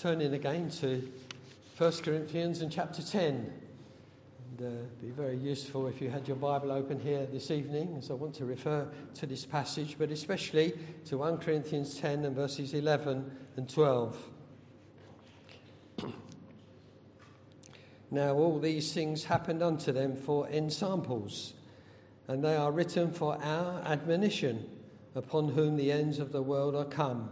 turn in again to 1 Corinthians and chapter 10. And it'd be very useful if you had your Bible open here this evening, as I want to refer to this passage, but especially to 1 Corinthians 10 and verses 11 and 12. Now all these things happened unto them for ensamples, and they are written for our admonition, upon whom the ends of the world are come.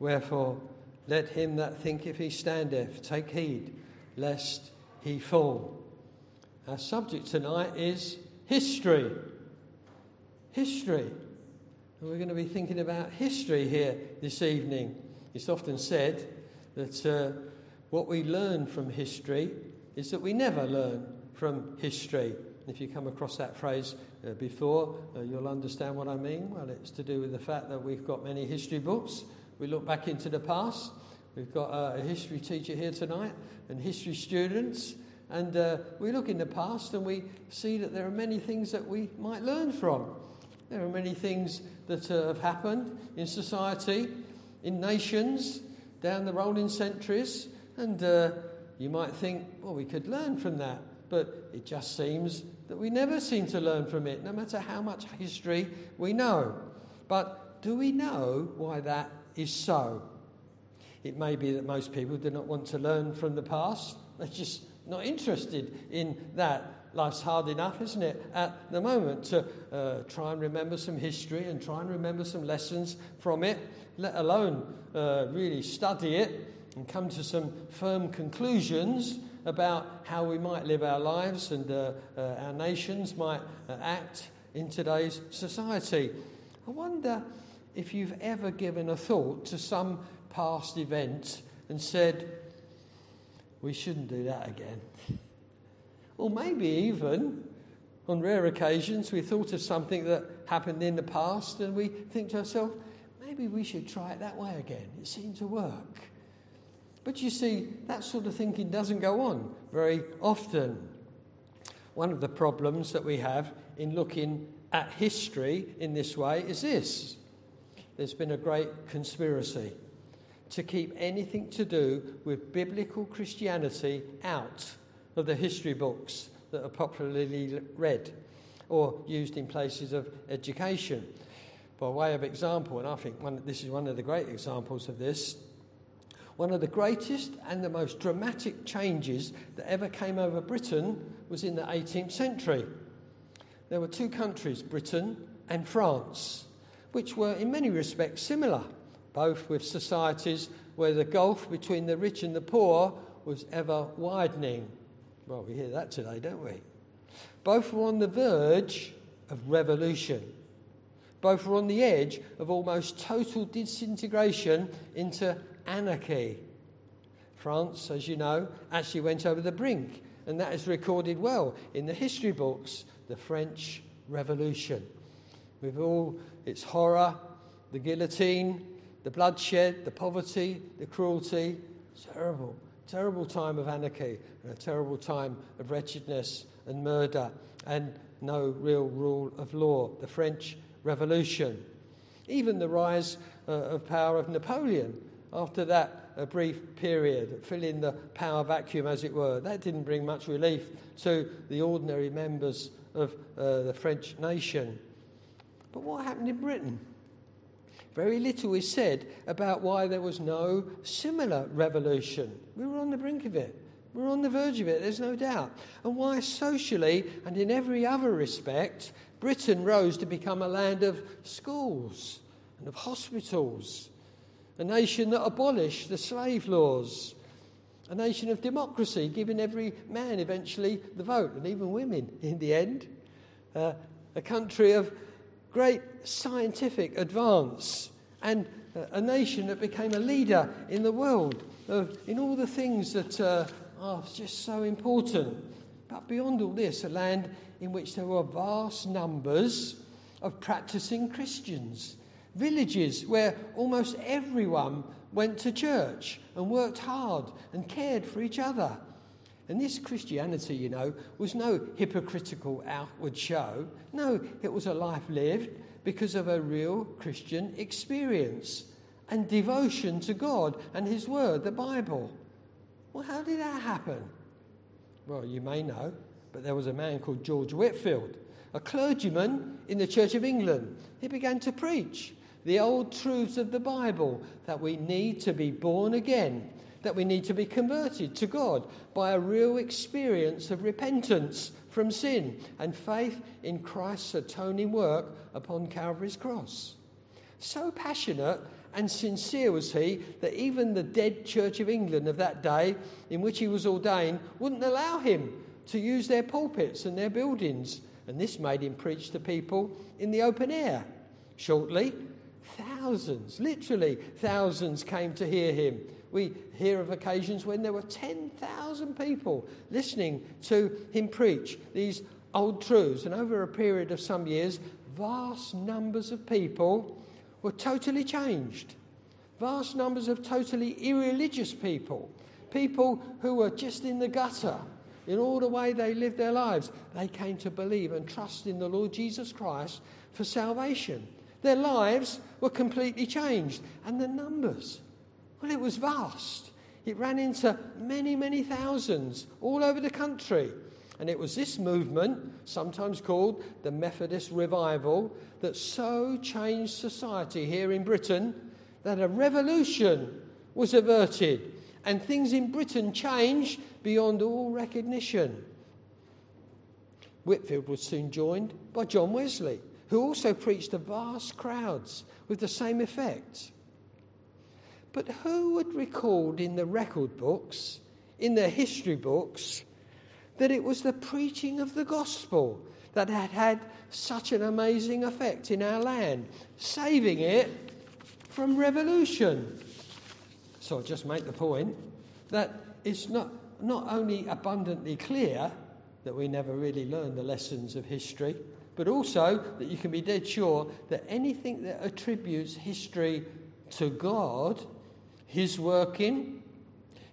Wherefore, let him that thinketh he standeth take heed, lest he fall. Our subject tonight is history. History. And we're going to be thinking about history here this evening. It's often said that what we learn from history is that we never learn from history. If you come across that phrase before, you'll understand what I mean. Well, it's to do with the fact that we've got many history books. We look back into the past. We've got a history teacher here tonight and history students. And we look in the past and we see that there are many things that we might learn from. There are many things that have happened in society, in nations, down the rolling centuries. And you might think, well, we could learn from that. But it just seems that we never seem to learn from it, no matter how much history we know. But do we know why that is so? It may be that most people do not want to learn from the past. They're just not interested in that. Life's hard enough, isn't it, at the moment, to try and remember some history and try and remember some lessons from it, let alone really study it and come to some firm conclusions about how we might live our lives and our nations might act in today's society. I wonder if you've ever given a thought to some past event and said, we shouldn't do that again. Or maybe even, on rare occasions, we thought of something that happened in the past and we think to ourselves, maybe we should try it that way again. It seemed to work. But you see, that sort of thinking doesn't go on very often. One of the problems that we have in looking at history in this way is this. There's been a great conspiracy to keep anything to do with biblical Christianity out of the history books that are popularly read or used in places of education. By way of example, and I think this is one of the great examples of this, one of the greatest and the most dramatic changes that ever came over Britain was in the 18th century. There were two countries, Britain and France, which were in many respects similar, both with societies where the gulf between the rich and the poor was ever widening. Well, we hear that today, don't we? Both were on the verge of revolution. Both were on the edge of almost total disintegration into anarchy. France, as you know, actually went over the brink, and that is recorded well in the history books, the French Revolution, with all its horror, the guillotine, the bloodshed, the poverty, the cruelty. Terrible, terrible time of anarchy, and a terrible time of wretchedness and murder, and no real rule of law, the French Revolution. Even the rise of power of Napoleon after that a brief period, fill in the power vacuum, as it were. That didn't bring much relief to the ordinary members of the French nation. But what happened in Britain? Very little is said about why there was no similar revolution. We were on the brink of it. We're on the verge of it, there's no doubt. And why socially and in every other respect, Britain rose to become a land of schools and of hospitals, a nation that abolished the slave laws, a nation of democracy, giving every man eventually the vote, and even women in the end, a country of great scientific advance, and a nation that became a leader in the world, in all the things that are just so important. But beyond all this, a land in which there were vast numbers of practicing Christians, villages where almost everyone went to church and worked hard and cared for each other. And this Christianity, you know, was no hypocritical outward show. No, it was a life lived because of a real Christian experience. and devotion to God and his word, the Bible. Well, how did that happen? Well, you may know, but there was a man called George Whitefield, a clergyman in the Church of England. He began to preach the old truths of the Bible, that we need to be born again, that we need to be converted to God by a real experience of repentance from sin and faith in Christ's atoning work upon Calvary's cross. So passionate and sincere was he that even the dead Church of England of that day, in which he was ordained, wouldn't allow him to use their pulpits and their buildings, and this made him preach to people in the open air. Shortly, thousands, literally thousands, came to hear him. We hear of occasions when there were 10,000 people listening to him preach these old truths. And over a period of some years, vast numbers of people were totally changed. Vast numbers of totally irreligious people, people who were just in the gutter in all the way they lived their lives. They came to believe and trust in the Lord Jesus Christ for salvation. Their lives were completely changed. And the numbers, well, it was vast. It ran into many, many thousands all over the country. And it was this movement, sometimes called the Methodist Revival, that so changed society here in Britain that a revolution was averted and things in Britain changed beyond all recognition. Whitefield was soon joined by John Wesley, who also preached to vast crowds with the same effect. But who would record in the record books, in the history books, that it was the preaching of the gospel that had had such an amazing effect in our land, saving it from revolution? So I'll just make the point that it's not only abundantly clear that we never really learn the lessons of history, but also that you can be dead sure that anything that attributes history to God, his working,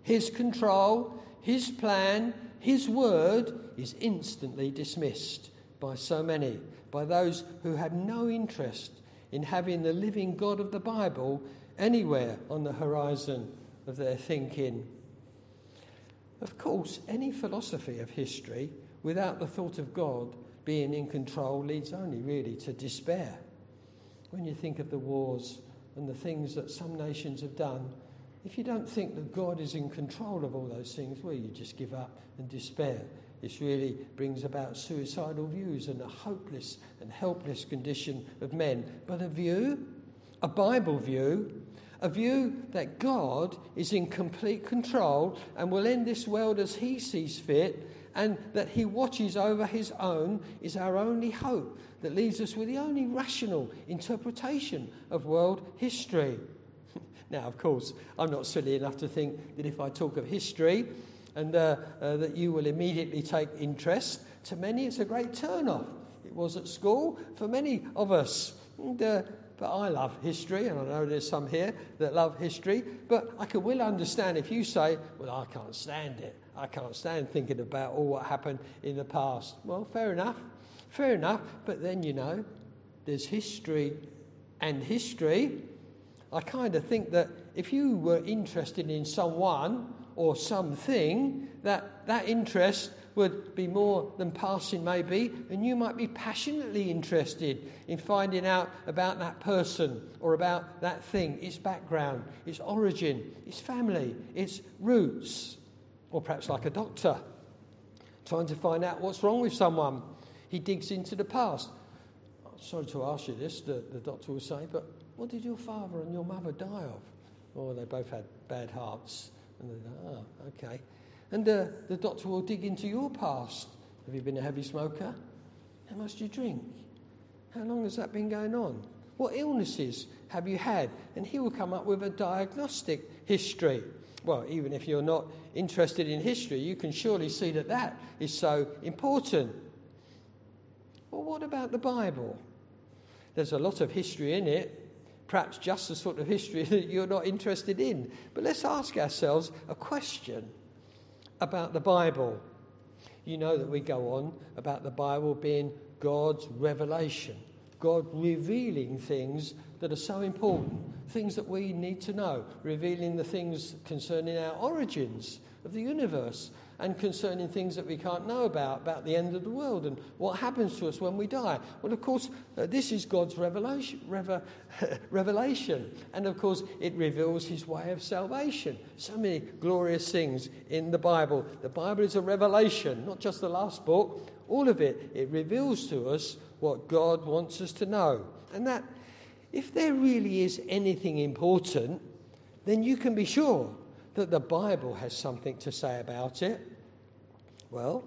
his control, his plan, his word, is instantly dismissed by so many, by those who have no interest in having the living God of the Bible anywhere on the horizon of their thinking. Of course, any philosophy of history without the thought of God being in control leads only really to despair. When you think of the wars and the things that some nations have done, if you don't think that God is in control of all those things, well, you just give up and despair. This really brings about suicidal views and a hopeless and helpless condition of men. But a view, a Bible view, a view that God is in complete control and will end this world as he sees fit, and that he watches over his own, is our only hope, that leaves us with the only rational interpretation of world history. Now, of course, I'm not silly enough to think that if I talk of history and that you will immediately take interest. To many, it's a great turn-off. It was at school for many of us. But I love history, and I know there's some here that love history. But I can well understand if you say, well, I can't stand it. I can't stand thinking about all what happened in the past. Well, fair enough. But then, you know, there's history and history. I kind of think that if you were interested in someone or something, that interest would be more than passing maybe, and you might be passionately interested in finding out about that person or about that thing, its background, its origin, its family, its roots. Or perhaps like a doctor, trying to find out what's wrong with someone. He digs into the past. I'm sorry to ask you this, the doctor will say, but what did your father and your mother die of? Oh, they both had bad hearts. And they go, oh, okay. And the doctor will dig into your past. Have you been a heavy smoker? How much do you drink? How long has that been going on? What illnesses have you had? And he will come up with a diagnostic history. Well, even if you're not interested in history, you can surely see that that is so important. Well, what about the Bible? There's a lot of history in it, perhaps just the sort of history that you're not interested in. But let's ask ourselves a question about the Bible. You know that we go on about the Bible being God's revelation, God revealing things that are so important things that we need to know, revealing the things concerning our origins of the universe and concerning things that we can't know about the end of the world and what happens to us when we die. Well, of course, this is God's revelation. And, of course, it reveals his way of salvation. So many glorious things in the Bible. The Bible is a revelation, not just the last book. All of it, it reveals to us what God wants us to know. And that, if there really is anything important, then you can be sure that the Bible has something to say about it. Well,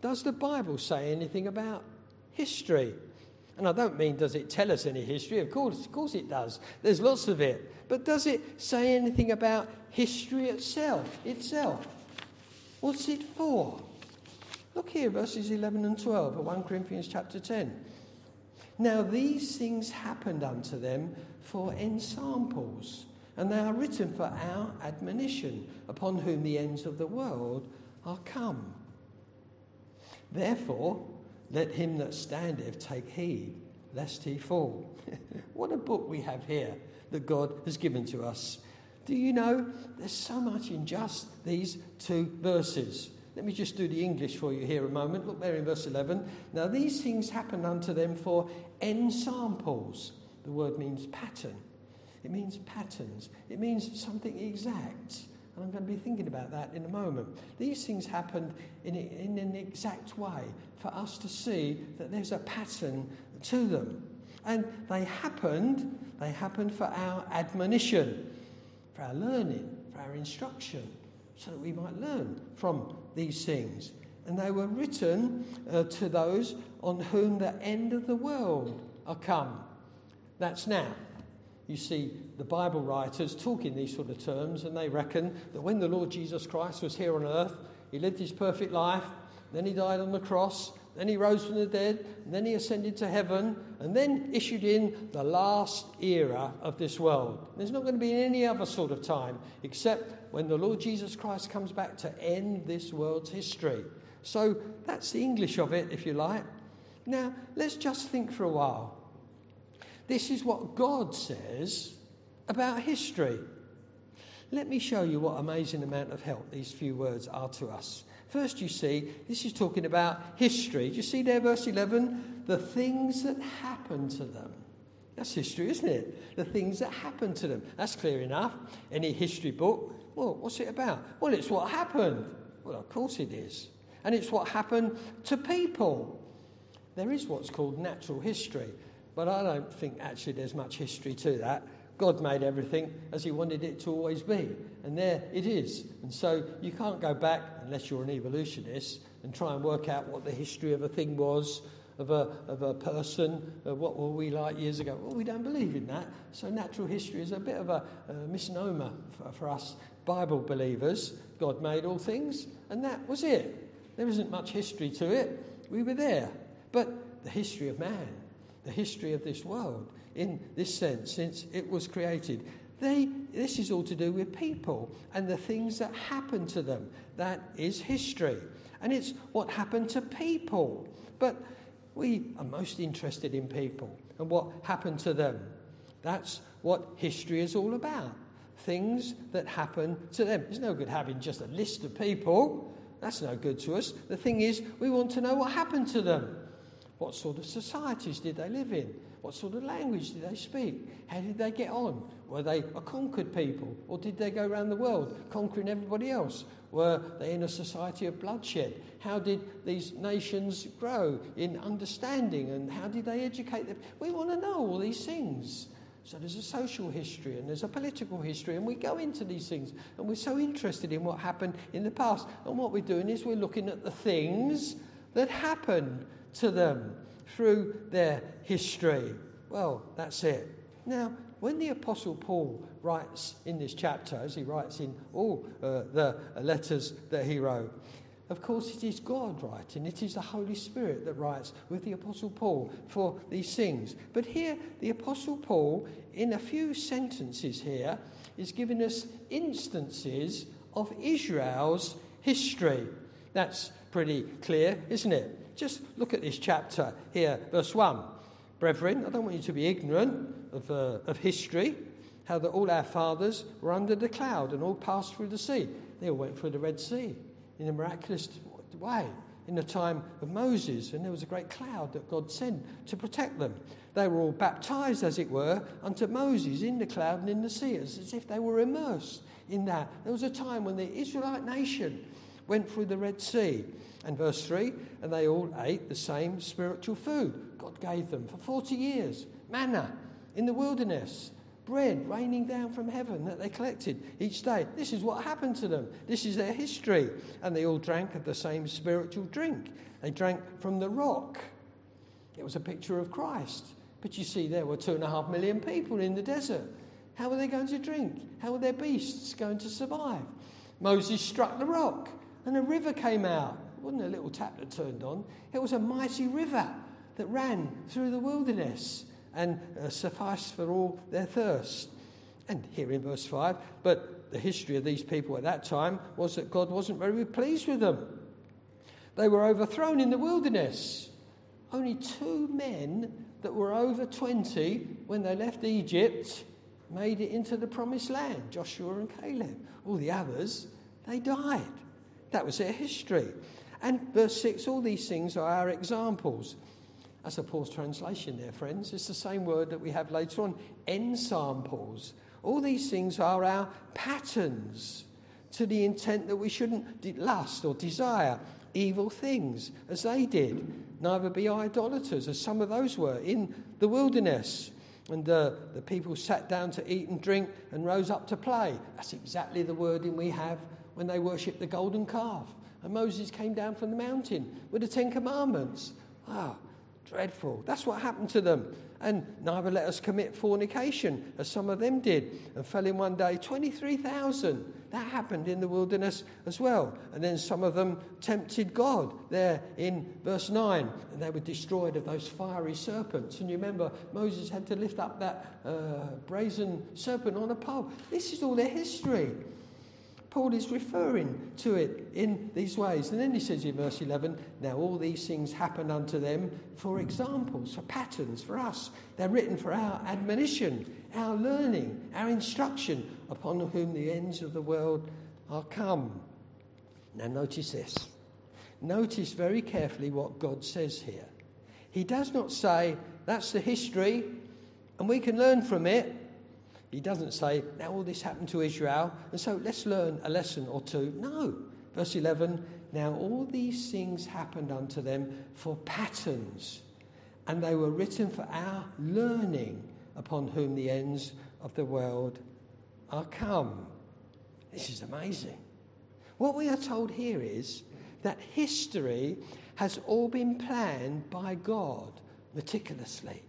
does the Bible say anything about history? And I don't mean does it tell us any history. Of course it does. There's lots of it. But does it say anything about history itself? What's it for? Look here, verses 11 and 12 of 1 Corinthians chapter 10. Now these things happened unto them for ensamples, and they are written for our admonition, upon whom the ends of the world are come. Therefore, let him that standeth take heed, lest he fall. What a book we have here that God has given to us. Do you know, there's so much in just these two verses. Let me just do the English for you here a moment. Look there in verse 11. Now these things happened unto them for ensamples. The word means pattern. It means patterns. It means something exact. And I'm going to be thinking about that in a moment. These things happened in an exact way for us to see that there's a pattern to them. And they happened for our admonition, for our learning, for our instruction, so that we might learn from these things. And they were written to those on whom the end of the world are come. That's now. You see the Bible writers talking these sort of terms, and they reckon that when the Lord Jesus Christ was here on earth, he lived his perfect life, then he died on the cross, then he rose from the dead, and then he ascended to heaven, and then issued in the last era of this world. There's not going to be any other sort of time except when the Lord Jesus Christ comes back to end this world's history. So that's the English of it, if you like. Now, let's just think for a while. This is what God says about history. Let me show you what amazing amount of help these few words are to us. First, you see, this is talking about history. Do you see there, verse 11? The things that happened to them. That's history, isn't it? The things that happened to them. That's clear enough. Any history book, well, what's it about? Well, it's what happened. Well, of course it is. And it's what happened to people. There is what's called natural history. But I don't think actually there's much history to that. God made everything as he wanted it to always be. And there it is. And so you can't go back, unless you're an evolutionist, and try and work out what the history of a thing was, of a person, what were we like years ago. Well, we don't believe in that. So natural history is a bit of a misnomer for us Bible believers. God made all things, and that was it. There isn't much history to it. We were there. But the history of man, the history of this world, in this sense, since it was created. This is all to do with people and the things that happen to them. That is history. And it's what happened to people. But we are most interested in people and what happened to them. That's what history is all about. Things that happen to them. It's no good having just a list of people. That's no good to us. The thing is, we want to know what happened to them. What sort of societies did they live in? What sort of language did they speak? How did they get on? Were they a conquered people? Or did they go around the world conquering everybody else? Were they in a society of bloodshed? How did these nations grow in understanding? And how did they educate them? We want to know all these things. So there's a social history and there's a political history, and we go into these things and we're so interested in what happened in the past. And what we're doing is we're looking at the things that happened to them through their history. Well, that's it. Now, when the Apostle Paul writes in this chapter, as he writes in all the letters that he wrote, of course it is God writing. It is the Holy Spirit that writes with the Apostle Paul for these things. But here, the Apostle Paul, in a few sentences here, is giving us instances of Israel's history. That's pretty clear, isn't it? Just look at this chapter here, verse 1. Brethren, I don't want you to be ignorant of history, how that all our fathers were under the cloud and all passed through the sea. They all went through the Red Sea in a miraculous way in the time of Moses, and there was a great cloud that God sent to protect them. They were all baptized, as it were, unto Moses in the cloud and in the sea, as if they were immersed in that. There was a time when the Israelite nation went through the Red Sea. And verse 3, and they all ate the same spiritual food God gave them for 40 years. Manna in the wilderness, bread raining down from heaven that they collected each day. This is what happened to them. This is their history. And they all drank of the same spiritual drink. They drank from the rock. It was a picture of Christ. But you see, there were 2.5 million people in the desert. How were they going to drink? How were their beasts going to survive? Moses struck the rock and a river came out. It wasn't a little tap that turned on. It was a mighty river that ran through the wilderness and sufficed for all their thirst. And here in verse 5, but the history of these people at that time was that God wasn't very pleased with them. They were overthrown in the wilderness. Only 2 men that were over 20 when they left Egypt made it into the promised land, Joshua and Caleb. All the others, they died. That was their history. And verse 6, all these things are our examples. That's a poor translation there, friends. It's the same word that we have later on, ensamples. All these things are our patterns, to the intent that we shouldn't lust or desire evil things as they did. Neither be idolaters, as some of those were in the wilderness. And the people sat down to eat and drink and rose up to play. That's exactly the wording we have when they worshipped the golden calf. And Moses came down from the mountain with the 10 commandments. Ah, dreadful. That's what happened to them. And neither let us commit fornication, as some of them did, and fell in one day 23,000. That happened in the wilderness as well. And then some of them tempted God there in verse 9, and they were destroyed of those fiery serpents. And you remember, Moses had to lift up that brazen serpent on a pole. This is all their history. Paul is referring to it in these ways. And then he says in verse 11, now all these things happen unto them for examples, for patterns, for us. They're written for our admonition, our learning, our instruction, upon whom the ends of the world are come. Now notice this. Notice very carefully what God says here. He does not say, that's the history and we can learn from it. He doesn't say, now all this happened to Israel, and so let's learn a lesson or two. No. Verse 11, now all these things happened unto them for patterns, and they were written for our learning, upon whom the ends of the world are come. This is amazing. What we are told here is that history has all been planned by God meticulously.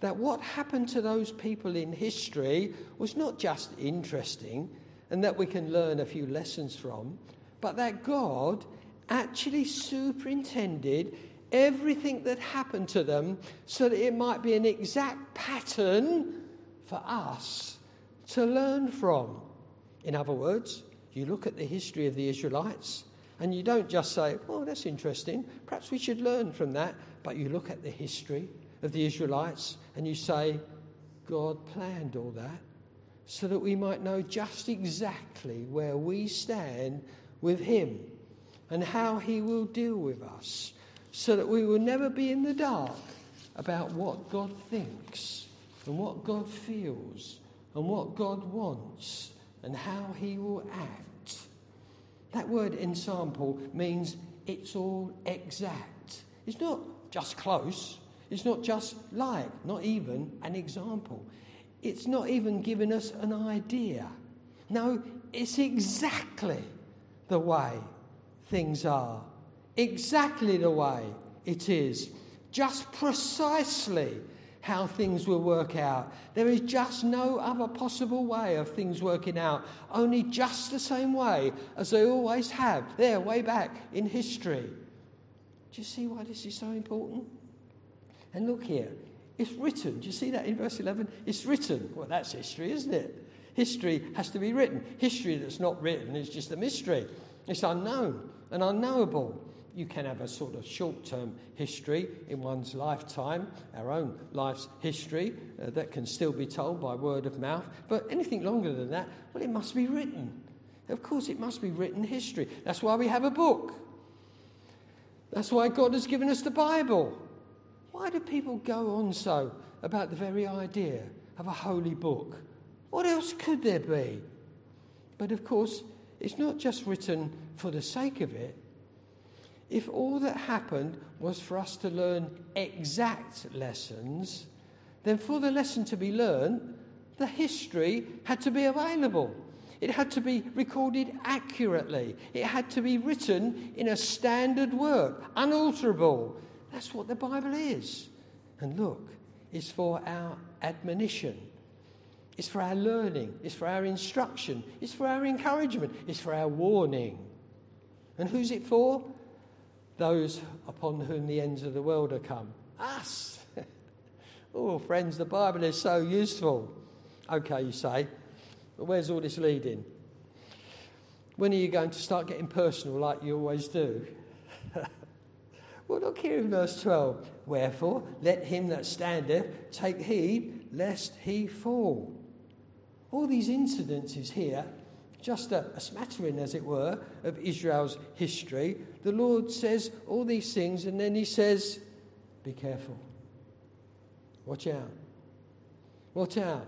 That what happened to those people in history was not just interesting and that we can learn a few lessons from, but that God actually superintended everything that happened to them so that it might be an exact pattern for us to learn from. In other words, you look at the history of the Israelites and you don't just say, well, that's interesting, perhaps we should learn from that, but you look at the history of the Israelites and you say, God planned all that so that we might know just exactly where we stand with him and how he will deal with us, so that we will never be in the dark about what God thinks and what God feels and what God wants and how he will act. That word ensemble means it's all exact. It's not just close. It's not just like, not even an example. It's not even giving us an idea. No, it's exactly the way things are. Exactly the way it is. Just precisely how things will work out. There is just no other possible way of things working out. Only just the same way as they always have, there, way back in history. Do you see why this is so important? And look here, it's written. Do you see that in verse 11? It's written. Well, that's history, isn't it? History has to be written. History that's not written is just a mystery. It's unknown and unknowable. you can have a sort of short-term history in one's lifetime, our own life's history, that can still be told by word of mouth. But anything longer than that, well, it must be written. Of course, it must be written history. That's why we have a book. That's why God has given us the Bible. Why do people go on so about the very idea of a holy book? What else could there be? But of course, it's not just written for the sake of it. If all that happened was for us to learn exact lessons, then for the lesson to be learned, the history had to be available. It had to be recorded accurately. It had to be written in a standard work, unalterable. That's what the Bible is. And look, it's for our admonition. It's for our learning. It's for our instruction. It's for our encouragement. It's for our warning. And who's it for? Those upon whom the ends of the world are come. Us. Oh, friends, the Bible is so useful. Okay, you say, but where's all this leading? When are you going to start getting personal like you always do? Well, look here in verse 12. Wherefore, let him that standeth take heed lest he fall. All these incidences here, just a smattering, as it were, of Israel's history. The Lord says all these things, and then he says, be careful. Watch out. Watch out.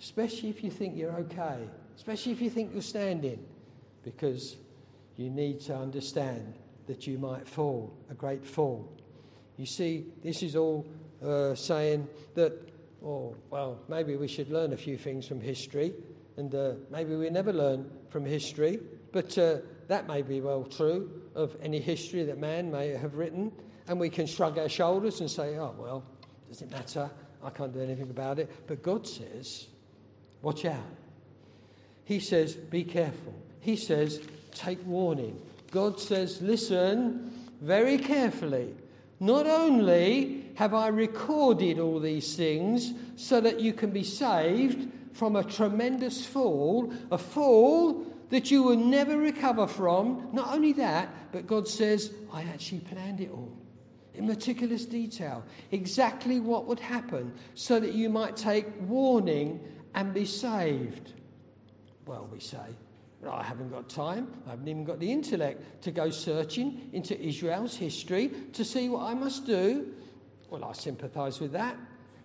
Especially if you think you're okay. Especially if you think you're standing. Because you need to understand that you might fall, a great fall. You see, this is all saying that, oh, well, maybe we should learn a few things from history, and maybe we never learn from history, but that may be well true of any history that man may have written, and we can shrug our shoulders and say, oh, well, does it matter? I can't do anything about it. But God says, watch out. He says, be careful. He says, take warning. God says, listen very carefully. Not only have I recorded all these things so that you can be saved from a tremendous fall, a fall that you will never recover from. Not only that, but God says, I actually planned it all in meticulous detail, exactly what would happen so that you might take warning and be saved. Well, we say, I haven't got time. I haven't even got the intellect to go searching into Israel's history to see what I must do. Well, I sympathise with that.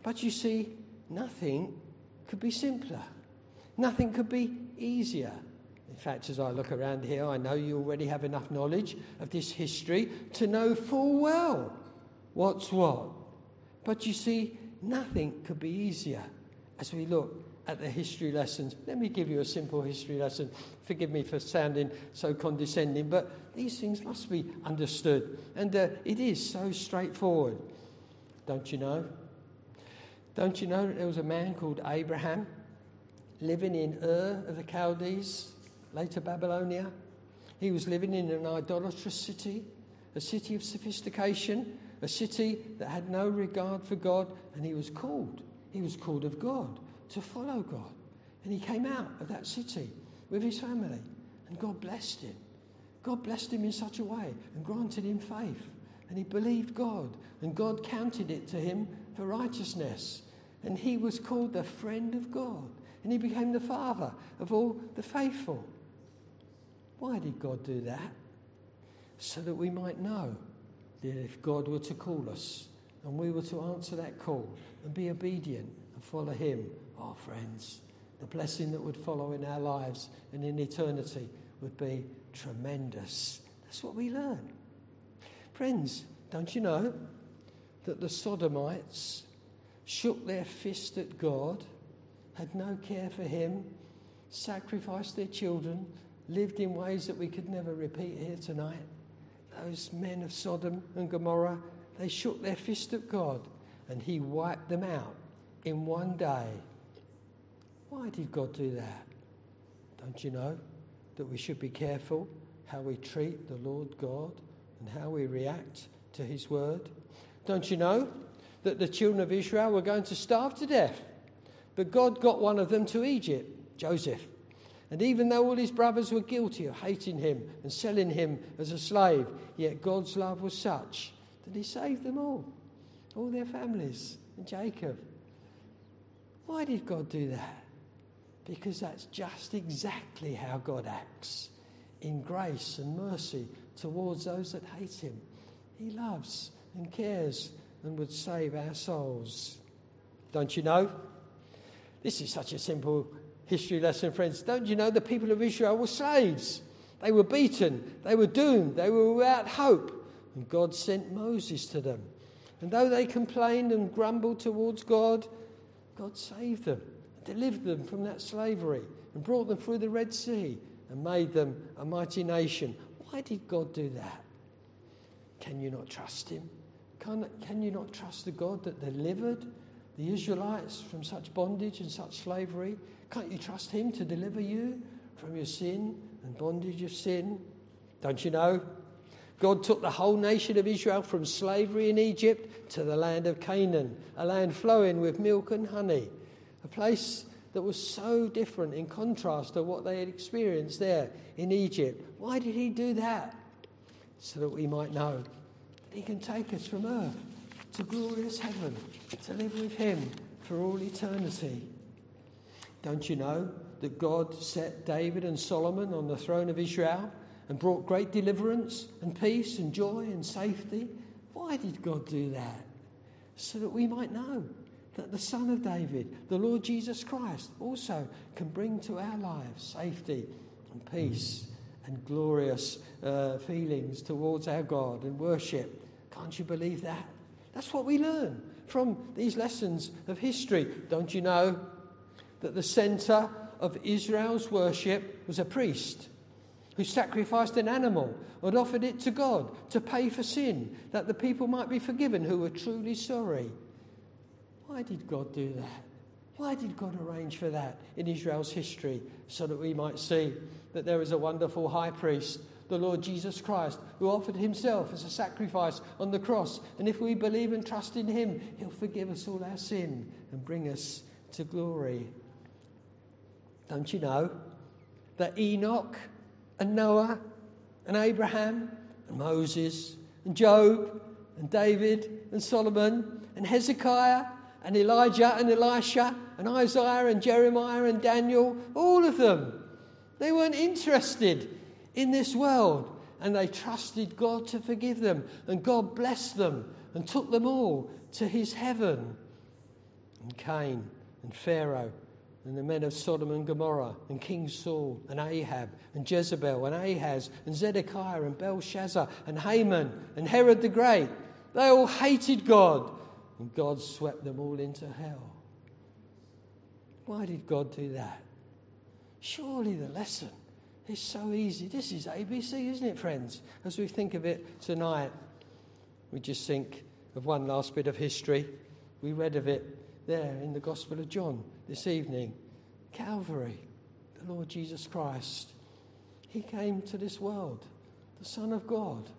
But you see, nothing could be simpler. Nothing could be easier. In fact, as I look around here, I know you already have enough knowledge of this history to know full well what's what. But you see, nothing could be easier as we look at the history lessons. Let me give you a simple history lesson. Forgive me for sounding so condescending, but these things must be understood. And it is so straightforward. Don't you know? Don't you know that there was a man called Abraham living in Ur of the Chaldees, later Babylonia? He was living in an idolatrous city, a city of sophistication, a city that had no regard for God, and he was called. He was called of God to follow God. And he came out of that city with his family, and God blessed him. God blessed him in such a way and granted him faith, and he believed God, and God counted it to him for righteousness. And he was called the friend of God, and he became the father of all the faithful. Why did God do that? So that we might know that if God were to call us and we were to answer that call and be obedient and follow him, our friends, the blessing that would follow in our lives and in eternity would be tremendous. That's what we learn. Friends, don't you know that the Sodomites shook their fist at God, had no care for him, sacrificed their children, lived in ways that we could never repeat here tonight? Those men of Sodom and Gomorrah, they shook their fist at God, and he wiped them out in one day. Why did God do that? Don't you know that we should be careful how we treat the Lord God and how we react to his word? Don't you know that the children of Israel were going to starve to death? But God got one of them to Egypt, Joseph. And even though all his brothers were guilty of hating him and selling him as a slave, yet God's love was such that he saved them all their families, and Jacob. Why did God do that? Because that's just exactly how God acts, in grace and mercy towards those that hate him. He loves and cares and would save our souls. Don't you know? This is such a simple history lesson, friends. Don't you know the people of Israel were slaves? They were beaten. They were doomed. They were without hope. And God sent Moses to them. And though they complained and grumbled towards God, God saved them, delivered them from that slavery, and brought them through the Red Sea and made them a mighty nation. Why did God do that? Can you not trust him? Can you not trust the God that delivered the Israelites from such bondage and such slavery? Can't you trust him to deliver you from your sin and bondage of sin? Don't you know? God took the whole nation of Israel from slavery in Egypt to the land of Canaan, a land flowing with milk and honey, a place that was so different in contrast to what they had experienced there in Egypt. Why did he do that? So that we might know that he can take us from earth to glorious heaven, to live with him for all eternity. Don't you know that God set David and Solomon on the throne of Israel and brought great deliverance and peace and joy and safety? Why did God do that? So that we might know that the Son of David, the Lord Jesus Christ, also can bring to our lives safety and peace and glorious feelings towards our God and worship. Can't you believe that? That's what we learn from these lessons of history. Don't you know that the centre of Israel's worship was a priest who sacrificed an animal and offered it to God to pay for sin, that the people might be forgiven who were truly sorry? Why did God do that? Why did God arrange for that in Israel's history? So that we might see that there is a wonderful high priest, the Lord Jesus Christ, who offered himself as a sacrifice on the cross. And if we believe and trust in him, he'll forgive us all our sin and bring us to glory. Don't you know that Enoch and Noah and Abraham and Moses and Job and David and Solomon and Hezekiah and Elijah and Elisha and Isaiah and Jeremiah and Daniel, all of them, they weren't interested in this world, and they trusted God to forgive them, and God blessed them and took them all to his heaven. And Cain and Pharaoh and the men of Sodom and Gomorrah and King Saul and Ahab and Jezebel and Ahaz and Zedekiah and Belshazzar and Haman and Herod the Great, they all hated God, and God swept them all into hell. Why did God do that? Surely the lesson, it's so easy. This is ABC, isn't it, friends? As we think of it tonight, we just think of one last bit of history. We read of it there in the Gospel of John this evening. Calvary, the Lord Jesus Christ. He came to this world, the Son of God,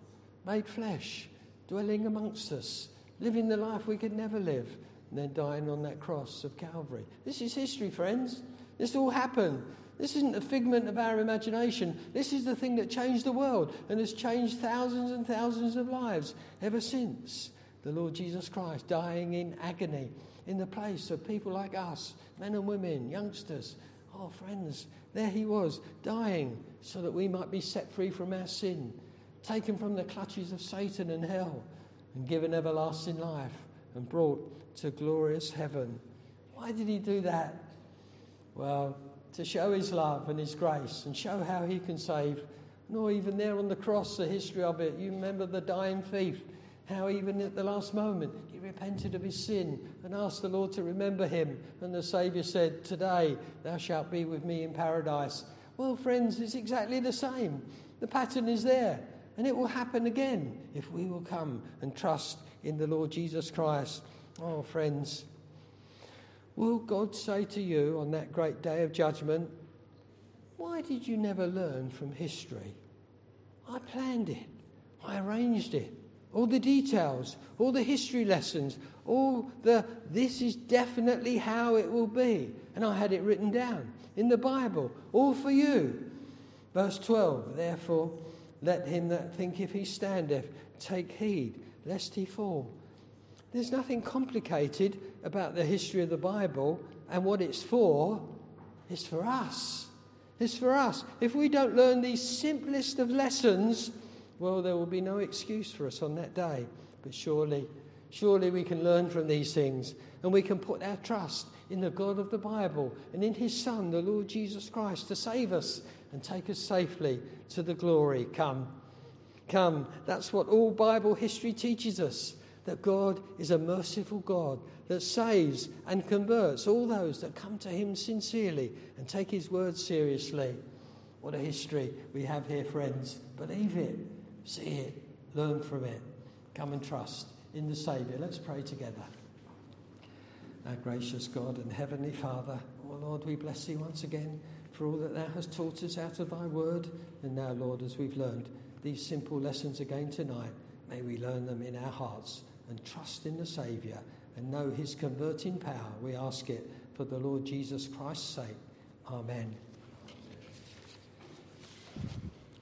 made flesh, dwelling amongst us, living the life we could never live, and then dying on that cross of Calvary. This is history, friends. This all happened. This isn't a figment of our imagination. This is the thing that changed the world and has changed thousands and thousands of lives ever since. The Lord Jesus Christ dying in agony in the place of people like us, men and women, youngsters. Oh, friends, there he was, dying so that we might be set free from our sin, taken from the clutches of Satan and hell, and given everlasting life and brought to glorious heaven. Why did he do that? Well, to show his love and his grace and show how he can save. Nor even there on the cross, the history of it, you remember the dying thief, how even at the last moment he repented of his sin and asked the Lord to remember him. And the Saviour said, "Today thou shalt be with me in paradise." Well, friends, it's exactly the same. The pattern is there, and it will happen again if we will come and trust in the Lord Jesus Christ. Oh, friends, will God say to you on that great day of judgment, "Why did you never learn from history? I planned it. I arranged it. All the details, all the history lessons, all the this is definitely how it will be. And I had it written down. in the Bible, all for you. Verse 12, therefore, let him that thinketh he standeth take heed, lest he fall. There's nothing complicated about the history of the Bible and what it's for. It's for us. It's for us. If we don't learn these simplest of lessons, well, there will be no excuse for us on that day. But surely we can learn from these things, and we can put our trust in the God of the Bible and in his Son, the Lord Jesus Christ, to save us and take us safely to the glory. Come. That's what all Bible history teaches us, that God is a merciful God that saves and converts all those that come to him sincerely and take his word seriously. What a history we have here, friends. Believe it, see it, learn from it. Come and trust in the Saviour. Let's pray together. Our gracious God and Heavenly Father, oh Lord, we bless thee once again for all that thou hast taught us out of thy word. And now, Lord, as we've learned these simple lessons again tonight, may we learn them in our hearts and trust in the Saviour and know his converting power. We ask it for the Lord Jesus Christ's sake. Amen.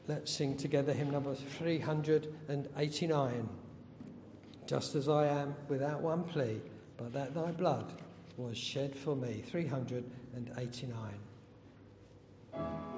Let's sing together hymn number 389. Just as I am, without one plea, but that thy blood was shed for me. 389.